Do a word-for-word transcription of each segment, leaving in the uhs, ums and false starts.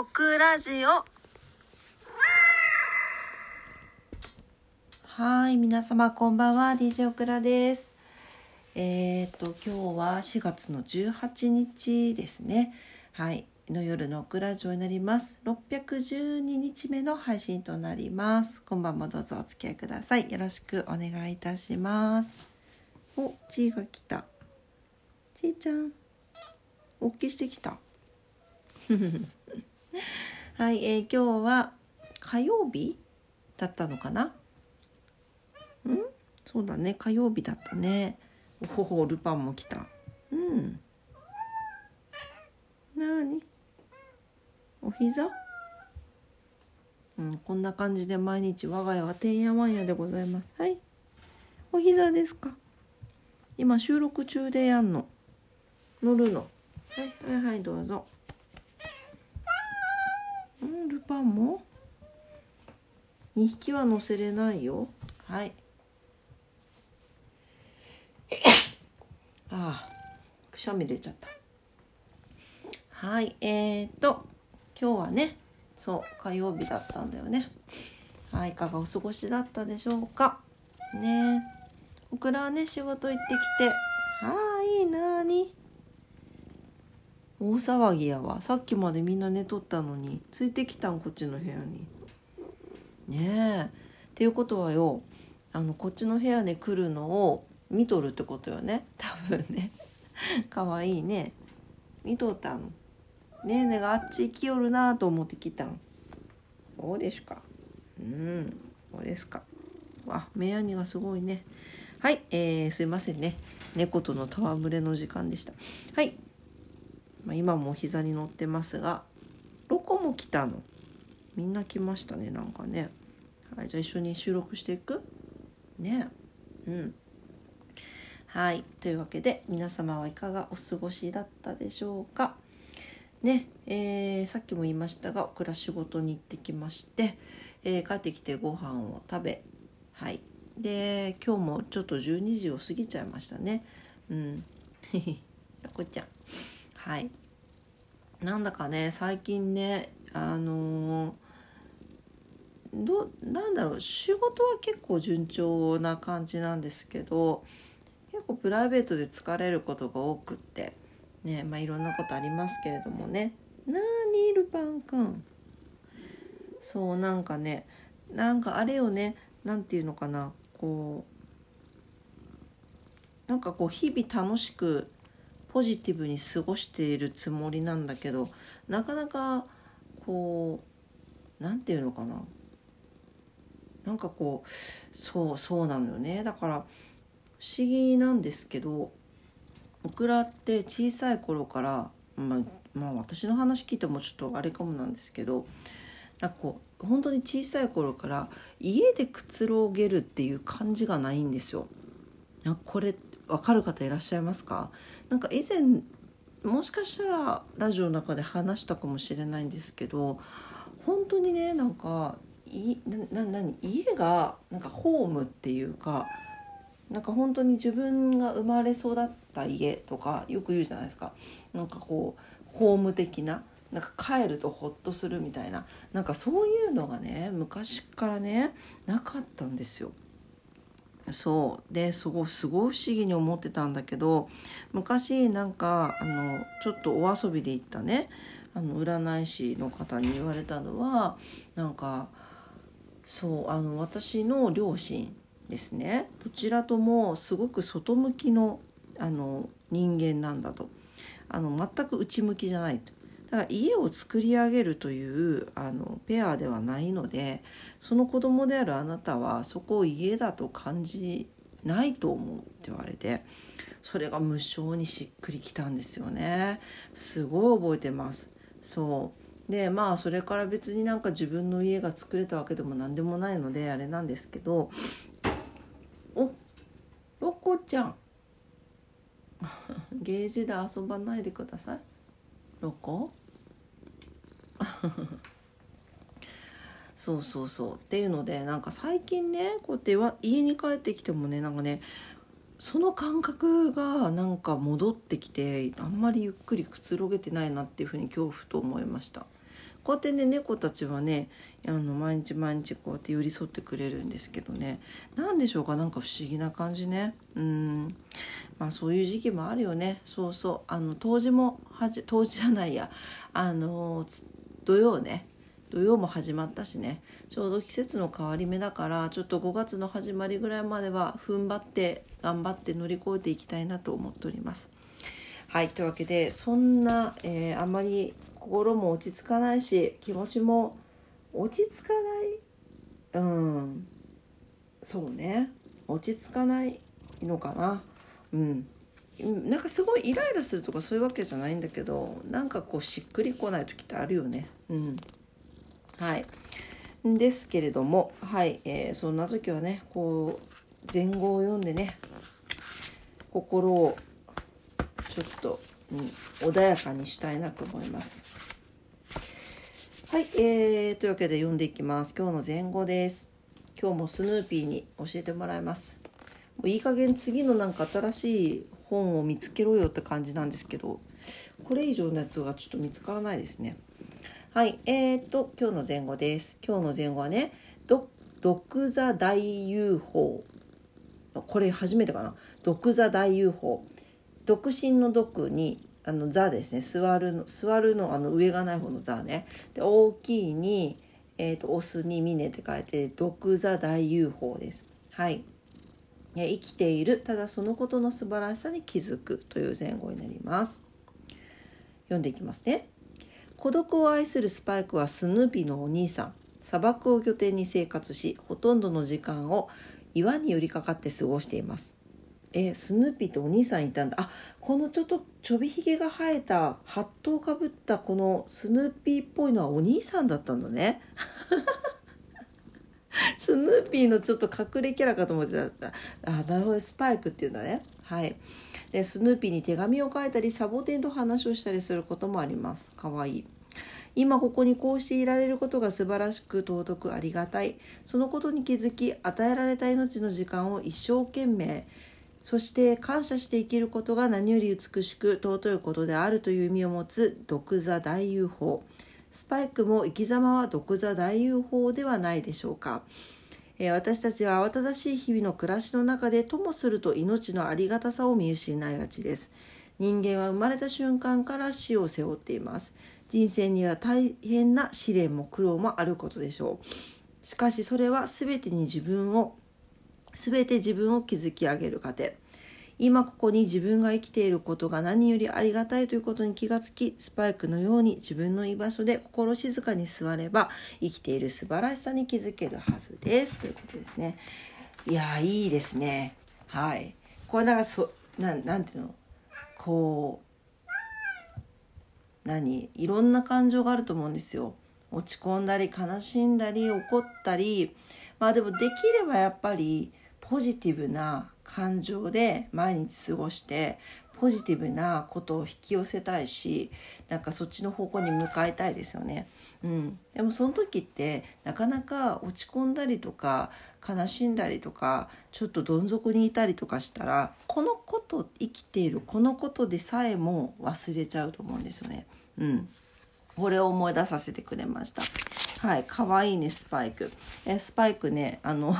オクラジオ。はい、皆様こんばんは、 ディージェー オクラです。えっと今日はしがつのじゅうはちにちですね。はい、の夜のオクラジオになります。ろっぴゃくじゅうににちめの配信となります。今晩もどうぞお付き合いください。よろしくお願いいたします。お、ちーが来た。ちーちゃんおっきしてきたはい、えー、今日は火曜日だったのかな。んそうだね、火曜日だったね。おほほ、ルパンも来た。うんなにお膝、うん、こんな感じで毎日我が家はてんやわんやでございます。はい、お膝ですか。今収録中でやんの、乗るの。はいはいはい、どうぞ。んルパンもにひきは乗せれないよ。はいああ、くしゃみ出ちゃった。はい、えーと今日はね、そう火曜日だったんだよね。はい、いかがお過ごしだったでしょうかね。オクラはね、仕事行ってきて、はい、なーに大騒ぎやわ。さっきまでみんな寝とったのについてきたん、こっちの部屋にね。えっていうことはよ、あのこっちの部屋で来るのを見とるってことよね、多分ねかわいいね、見とったのね。えねがあっち行きよるなと思って来たん。どうですか。うんどうですか。わ、目やにがすごいね。はい、えー、すいませんね、猫との戯れの時間でした。はい、今も膝に乗ってますが、ロコも来たの。みんな来ましたね、なんかね。はい、じゃあ一緒に収録していくね。うんはい、というわけで皆様はいかがお過ごしだったでしょうかね。えー、さっきも言いましたが、オクラ仕事に行ってきまして、えー、帰ってきてご飯を食べ、はいで今日もちょっとじゅうにじを過ぎちゃいましたね。うんラコちゃん、はい、なんだかね最近ね、あのー、どなんだろう、仕事は結構順調な感じなんですけど、結構プライベートで疲れることが多くってね、まあいろんなことありますけれどもね。なにルパンくん、そうなんかね、なんかあれよね、なんていうのかな、こうなんかこう日々楽しくポジティブに過ごしているつもりなんだけど、なかなかこうなんていうのかな、なんかこうそうそうなのよね。だから不思議なんですけど、オクラって小さい頃から、まあ、まあ私の話聞いてもちょっとあれかもなんですけど、なんかこう本当に小さい頃から家でくつろげるっていう感じがないんですよ。なんかこれ分かる方いらっしゃいますか。なんか以前もしかしたらラジオの中で話したかもしれないんですけど、本当にね、なんかいななな家がなんかホームっていうか、なんか本当に自分が生まれ育った家とかよく言うじゃないですか。なんかこうホーム的な、なんか帰るとホッとするみたいな、なんかそういうのがね昔からねなかったんですよ。そうですごいすごい不思議に思ってたんだけど、昔なんかあのちょっとお遊びで行ったね、あの占い師の方に言われたのは、なんかそうあの私の両親ですね、どちらともすごく外向きの、あの人間なんだと、あの全く内向きじゃないと。だから家を作り上げるというあのペアではないので、その子供であるあなたはそこを家だと感じないと思うって言われて、それが無性にしっくりきたんですよね。すごい覚えてます。そうで、まあそれから別になんか自分の家が作れたわけでも何でもないのであれなんですけど、おロコちゃんゲージで遊ばないでくださいロコそうそうそうっていうので、なんか最近ねこうやっては家に帰ってきてもね、なんかねその感覚がなんか戻ってきて、あんまりゆっくりくつろげてないなっていうふうに恐怖と思いました。こうやってね猫たちはねあの毎日毎日こうやって寄り添ってくれるんですけどね、なんでしょうか、なんか不思議な感じね。うんまあそういう時期もあるよね。そうそう、あの冬至もはじ冬至じゃないやあの土曜ね土曜も始まったしね、ちょうど季節の変わり目だから、ちょっとごがつの始まりぐらいまでは踏ん張って頑張って乗り越えていきたいなと思っております。はい、というわけでそんな、えー、あまり心も落ち着かないし気持ちも落ち着かない、うんそうね落ち着かないのかな、うんなんかすごいイライラするとかそういうわけじゃないんだけど、なんかこうしっくりこない時ってあるよね。うんはい、ですけれども、はいえー、そんな時はねこう前後を読んでね心をちょっと、うん、穏やかにしたいなと思います。はい、えー、というわけで読んでいきます。今日の前後です。今日もスヌーピーに教えてもらいます。もういい加減次のなんか新しい本を見つけろよって感じなんですけど、これ以上のやつがちょっと見つからないですね。はい、えー、っと今日の前後です。今日の前後はね、ど独座大雄峰、これ初めてかな。独座大雄峰、独身の独にあの座ですね。座るの座るのあの上がない方の座ね。で大きいにえー、っとオスに峰って書いて独座大雄峰です。はい。生きている、ただそのことの素晴らしさに気づくという前後になります。読んでいきますね。孤独を愛するスパイクはスヌーピーのお兄さん。砂漠を拠点に生活し、ほとんどの時間を岩に寄りかかって過ごしています。え、スヌーピーってお兄さんいたんだ。あ、このちょっとちょびひげが生えたハットをかぶったこのスヌーピーっぽいのはお兄さんだったんだね。スヌーピーのちょっと隠れキャラかと思ってた。あ、なるほど、スパイクっていうんだね。はい。でスヌーピーに手紙を書いたりサボテンと話をしたりすることもあります。かわいい。今ここにこうしていられることが素晴らしく尊くありがたい。そのことに気づき、与えられた命の時間を一生懸命、そして感謝して生きることが何より美しく尊いことであるという意味を持つ独座大雄峰。スパイクも生き様は独座大雄峰ではないでしょうか。私たちは慌ただしい日々の暮らしの中で、ともすると命のありがたさを見失いがちです。人間は生まれた瞬間から死を背負っています。人生には大変な試練も苦労もあることでしょう。しかしそれは全てに自分を、全て自分を築き上げる過程。今ここに自分が生きていることが何よりありがたいということに気がつき、スパイクのように自分の居場所で心静かに座れば、生きている素晴らしさに気づけるはずですということですね。いやー、いいですね。はい。これなんかそな ん, なんていうのこう何いろんな感情があると思うんですよ。落ち込んだり悲しんだり怒ったり、まあでもできればやっぱりポジティブな感情で毎日過ごしてポジティブなことを引き寄せたいし、なんかそっちの方向に向かいたいですよね。うん、でもその時ってなかなか落ち込んだりとか悲しんだりとかちょっとどん底にいたりとかしたら、このこと生きているこのことでさえも忘れちゃうと思うんですよね。うん、これを思い出させてくれました。はい、かわいいねスパイク。えスパイクねあの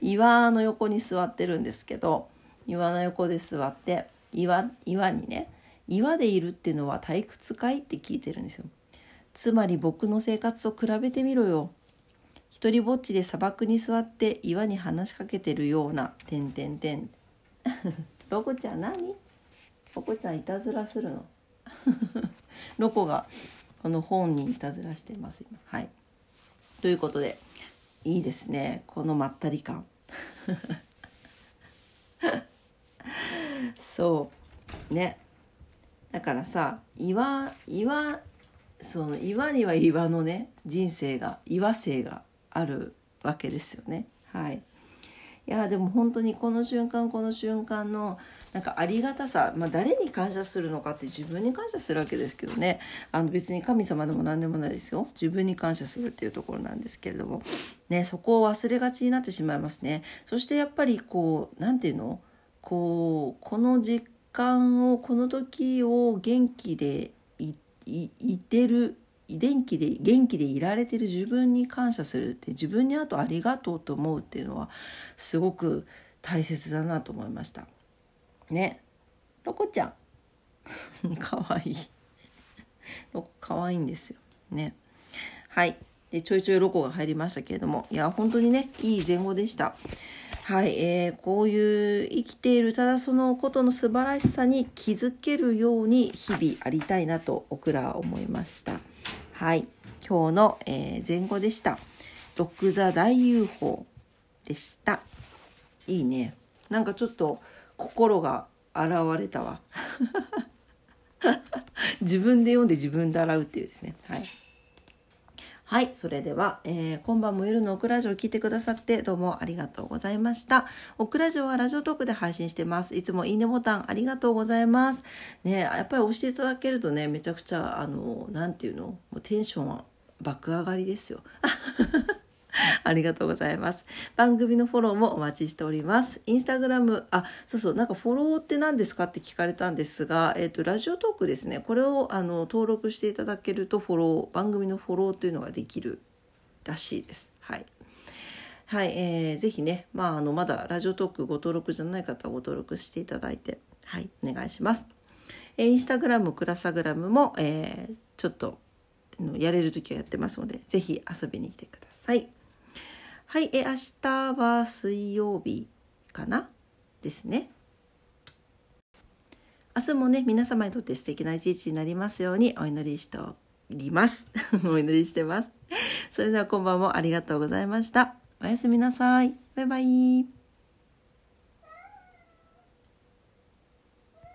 岩の横に座ってるんですけど、岩の横で座って 岩, 岩にね岩でいるっていうのは退屈かいって聞いてるんですよ。つまり僕の生活と比べてみろよ。一人ぼっちで砂漠に座って岩に話しかけてるようなてんてんてん。ロコちゃん何？ロコちゃんいたずらするの。ロコがこの本にいたずらしてます今。はい。ということで。いいですねこのまったり感。そうね、だからさ岩岩その岩には岩のね人生が岩生があるわけですよね。はい。いやでも本当にこの瞬間この瞬間のなんかありがたさ、まあ、誰に感謝するのかって自分に感謝するわけですけどね、あの別に神様でも何でもないですよ。自分に感謝するっていうところなんですけれども、ね、そこを忘れがちになってしまいますね。そしてやっぱりこうなんていうのこうこの時間をこの時を元気でいいてる、元気で元気でいられてる自分に感謝するって、自分にあとありがとうと思うっていうのはすごく大切だなと思いましたね。ロコちゃんかわいい、ロコかわいいんですよね。はい、でちょいちょいロコが入りましたけれども、いや本当にねいい前後でした。はい、えー、こういう生きているただそのことの素晴らしさに気づけるように日々ありたいなと僕らは思いました。はい、今日の、えー、前後でした。ドッグ・ザ・大 ユーフォー でした。いいね。なんかちょっと心が洗われたわ。自分で読んで自分で洗うっていうですね。はい。はい、それでは、えー、今晩も夜のオクラジオを聞いてくださってどうもありがとうございました。オクラジオはラジオトークで配信してます。いつもいいねボタンありがとうございます。ね、やっぱり押していただけるとね、めちゃくちゃあのなんていうの、もうテンションは爆上がりですよ。ありがとうございます。番組のフォローもお待ちしております。インスタグラム、あ、そうそう、なんかフォローって何ですかって聞かれたんですが、えっと、ラジオトークですね。これをあの登録していただけるとフォロー、番組のフォローというのができるらしいです。はい。はい、えー、ぜひね、まあ、あのまだラジオトークご登録じゃない方はご登録していただいて、はい、お願いします。えー、インスタグラム、クラサグラムも、えー、ちょっとやれるときはやってますので、ぜひ遊びに来てください。はい、え明日は水曜日かなですね。明日もね、皆様にとって素敵な一日になりますようにお祈りしております。お祈りしてます。それでは今晩もありがとうございました。おやすみなさい。バイバイ。